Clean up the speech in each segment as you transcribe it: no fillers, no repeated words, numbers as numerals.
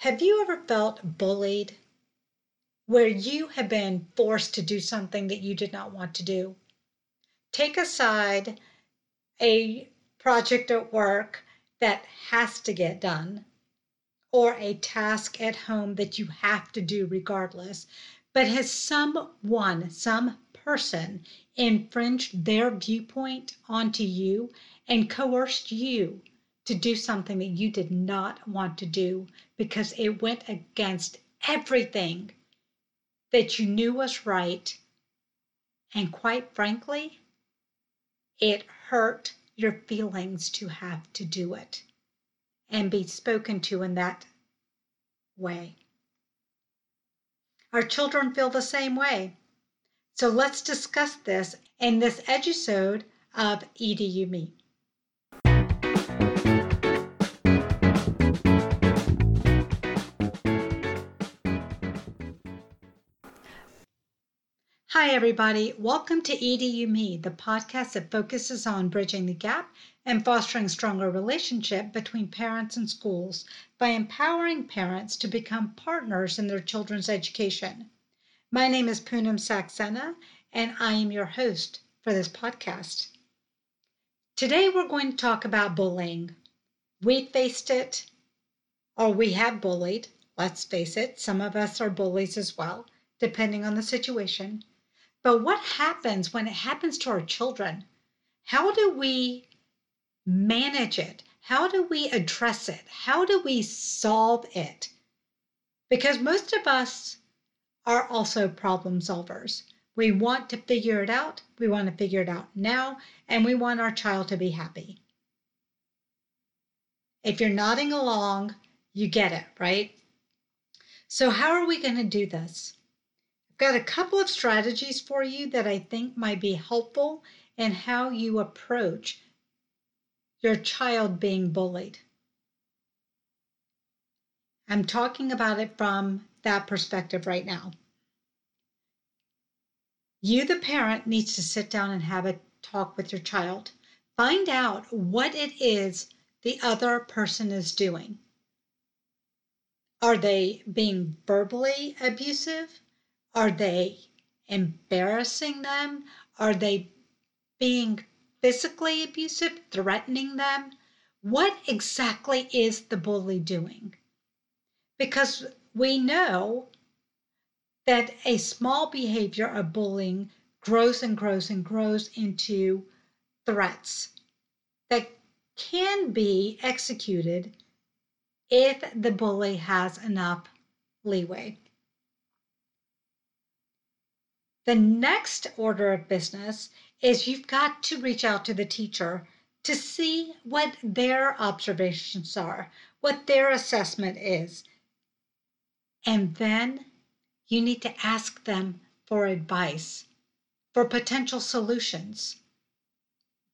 Have you ever felt bullied, where you have been forced to do something that you did not want to do? Take aside a project at work that has to get done, or a task at home that you have to do regardless, but has some person infringed their viewpoint onto you and coerced you to do something that you did not want to do because it went against everything that you knew was right, and quite frankly, it hurt your feelings to have to do it and be spoken to in that way. Our children feel the same way. So let's discuss this in this episode of EduMe. Hi, everybody. Welcome to EduMe, the podcast that focuses on bridging the gap and fostering stronger relationship between parents and schools by empowering parents to become partners in their children's education. My name is Poonam Saxena, and I am your host for this podcast. Today, we're going to talk about bullying. We faced it, or we have bullied. Let's face it, some of us are bullies as well, depending on the situation. But what happens when it happens to our children? How do we manage it? How do we address it? How do we solve it? Because most of us are also problem solvers. We want to figure it out. We want to figure it out now, and we want our child to be happy. If you're nodding along, you get it, right? So how are we going to do this? Got a couple of strategies for you that I think might be helpful in how you approach your child being bullied. I'm talking about it from that perspective right now. You, the parent, needs to sit down and have a talk with your child. Find out what it is the other person is doing. Are they being verbally abusive? Are they embarrassing them? Are they being physically abusive, threatening them? What exactly is the bully doing? Because we know that a small behavior of bullying grows and grows and grows into threats that can be executed if the bully has enough leeway. The next order of business is you've got to reach out to the teacher to see what their observations are, what their assessment is. And then you need to ask them for advice, for potential solutions.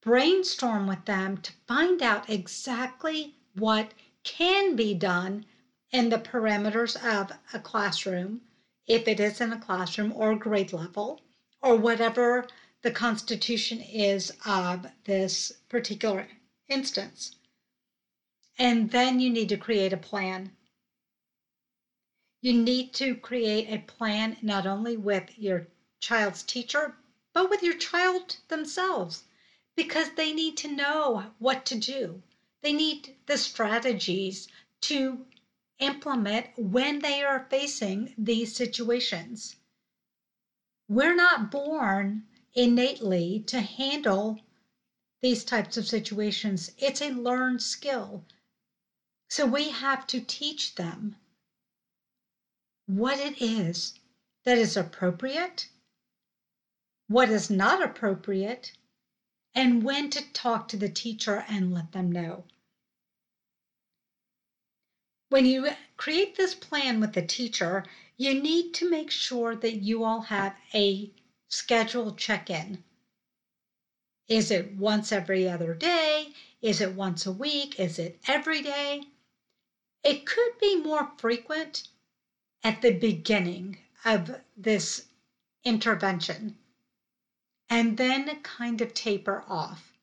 Brainstorm with them to find out exactly what can be done in the parameters of a classroom, if it is in a classroom or grade level, or whatever the constitution is of this particular instance. And then you need to create a plan. You need to create a plan not only with your child's teacher, but with your child themselves, because they need to know what to do. They need the strategies to implement when they are facing these situations. We're not born innately to handle these types of situations. It's a learned skill. So we have to teach them what it is that is appropriate, what is not appropriate, and when to talk to the teacher and let them know. When you create this plan with the teacher, you need to make sure that you all have a scheduled check-in. Is it once every other day? Is it once a week? Is it every day? It could be more frequent at the beginning of this intervention and then kind of taper off.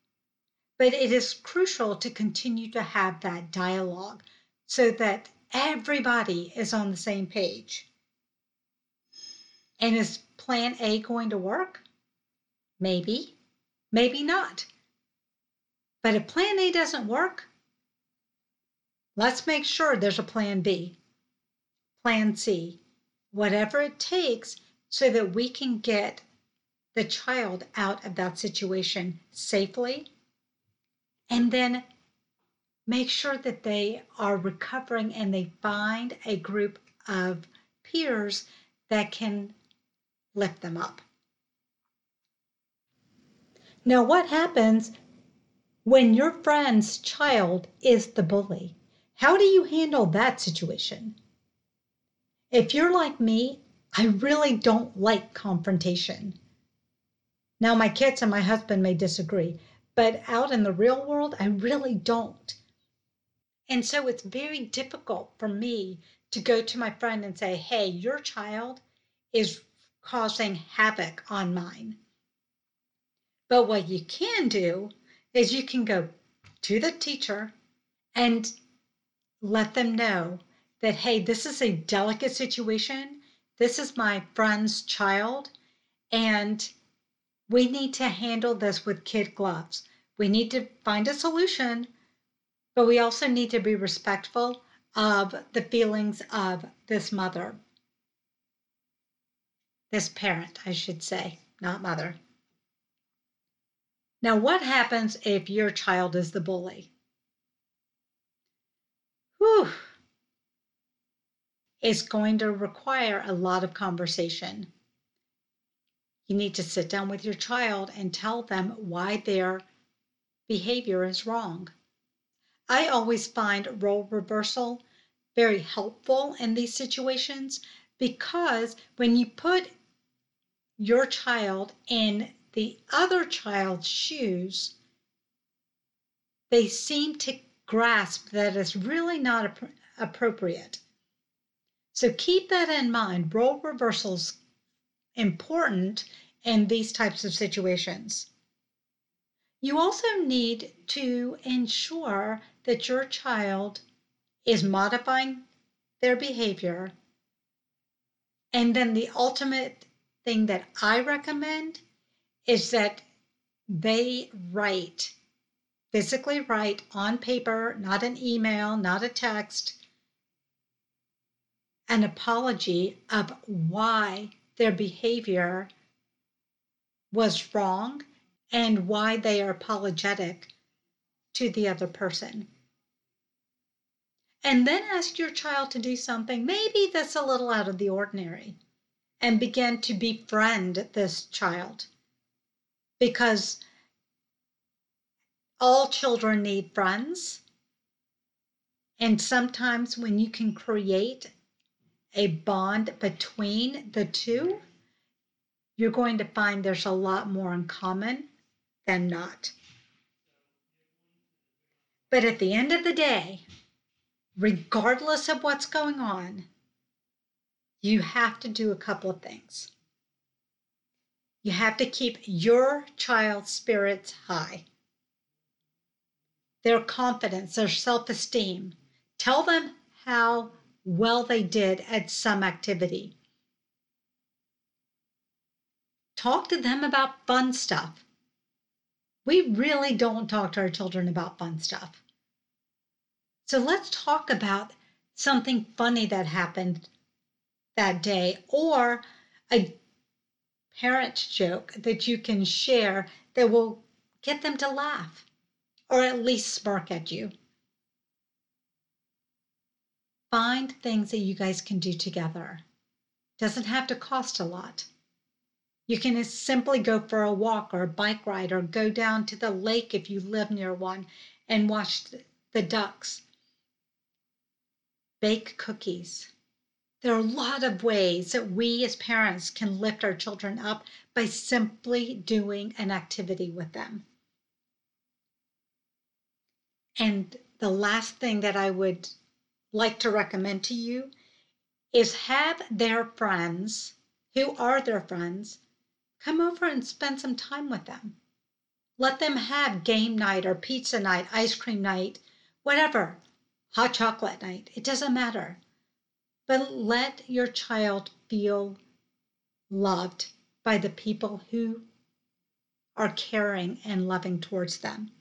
But it is crucial to continue to have that dialogue, so that everybody is on the same page. And is plan A going to work? Maybe, maybe not. But if plan A doesn't work, let's make sure there's a plan B, plan C, whatever it takes so that we can get the child out of that situation safely, and then make sure that they are recovering and they find a group of peers that can lift them up. Now, what happens when your friend's child is the bully? How do you handle that situation? If you're like me, I really don't like confrontation. Now, my kids and my husband may disagree, but out in the real world, I really don't. And so it's very difficult for me to go to my friend and say, hey, your child is causing havoc on mine. But what you can do is you can go to the teacher and let them know that, hey, this is a delicate situation. This is my friend's child, and we need to handle this with kid gloves. We need to find a solution, but we also need to be respectful of the feelings of this mother. This parent, I should say, not mother. Now, what happens if your child is the bully? Whew. It's going to require a lot of conversation. You need to sit down with your child and tell them why their behavior is wrong. I always find role reversal very helpful in these situations, because when you put your child in the other child's shoes, they seem to grasp that it's really not appropriate. So keep that in mind. Role reversal's important in these types of situations. You also need to ensure that your child is modifying their behavior. And then the ultimate thing that I recommend is that they write, physically write on paper, not an email, not a text, an apology of why their behavior was wrong and why they are apologetic to the other person. And then ask your child to do something maybe that's a little out of the ordinary, and begin to befriend this child, because all children need friends. And sometimes when you can create a bond between the two, you're going to find there's a lot more in common than not. But at the end of the day, regardless of what's going on, you have to do a couple of things. You have to keep your child's spirits high, their confidence, their self-esteem. Tell them how well they did at some activity. Talk to them about fun stuff. We really don't talk to our children about fun stuff. So let's talk about something funny that happened that day, or a parent joke that you can share that will get them to laugh or at least smirk at you. Find things that you guys can do together. Doesn't have to cost a lot. You can simply go for a walk or a bike ride, or go down to the lake if you live near one and watch the ducks. Bake cookies. There are a lot of ways that we as parents can lift our children up by simply doing an activity with them. And the last thing that I would like to recommend to you is have their friends, who are their friends, come over and spend some time with them. Let them have game night or pizza night, ice cream night, whatever. hot chocolate night. It doesn't matter. But let your child feel loved by the people who are caring and loving towards them.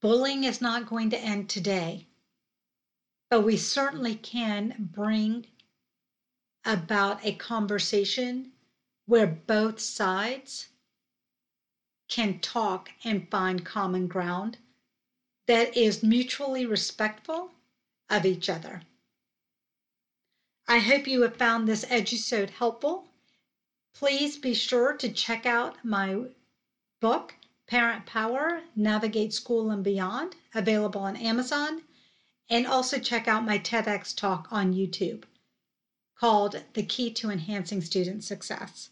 Bullying is not going to end today, but we certainly can bring about a conversation where both sides can talk and find common ground that is mutually respectful of each other. I hope you have found this episode helpful. Please be sure to check out my book, Parent Power: Navigate School and Beyond, available on Amazon, and also check out my TEDx talk on YouTube called The Key to Enhancing Student Success.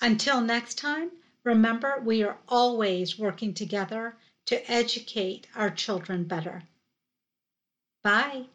Until next time, remember we are always working together to educate our children better. Bye.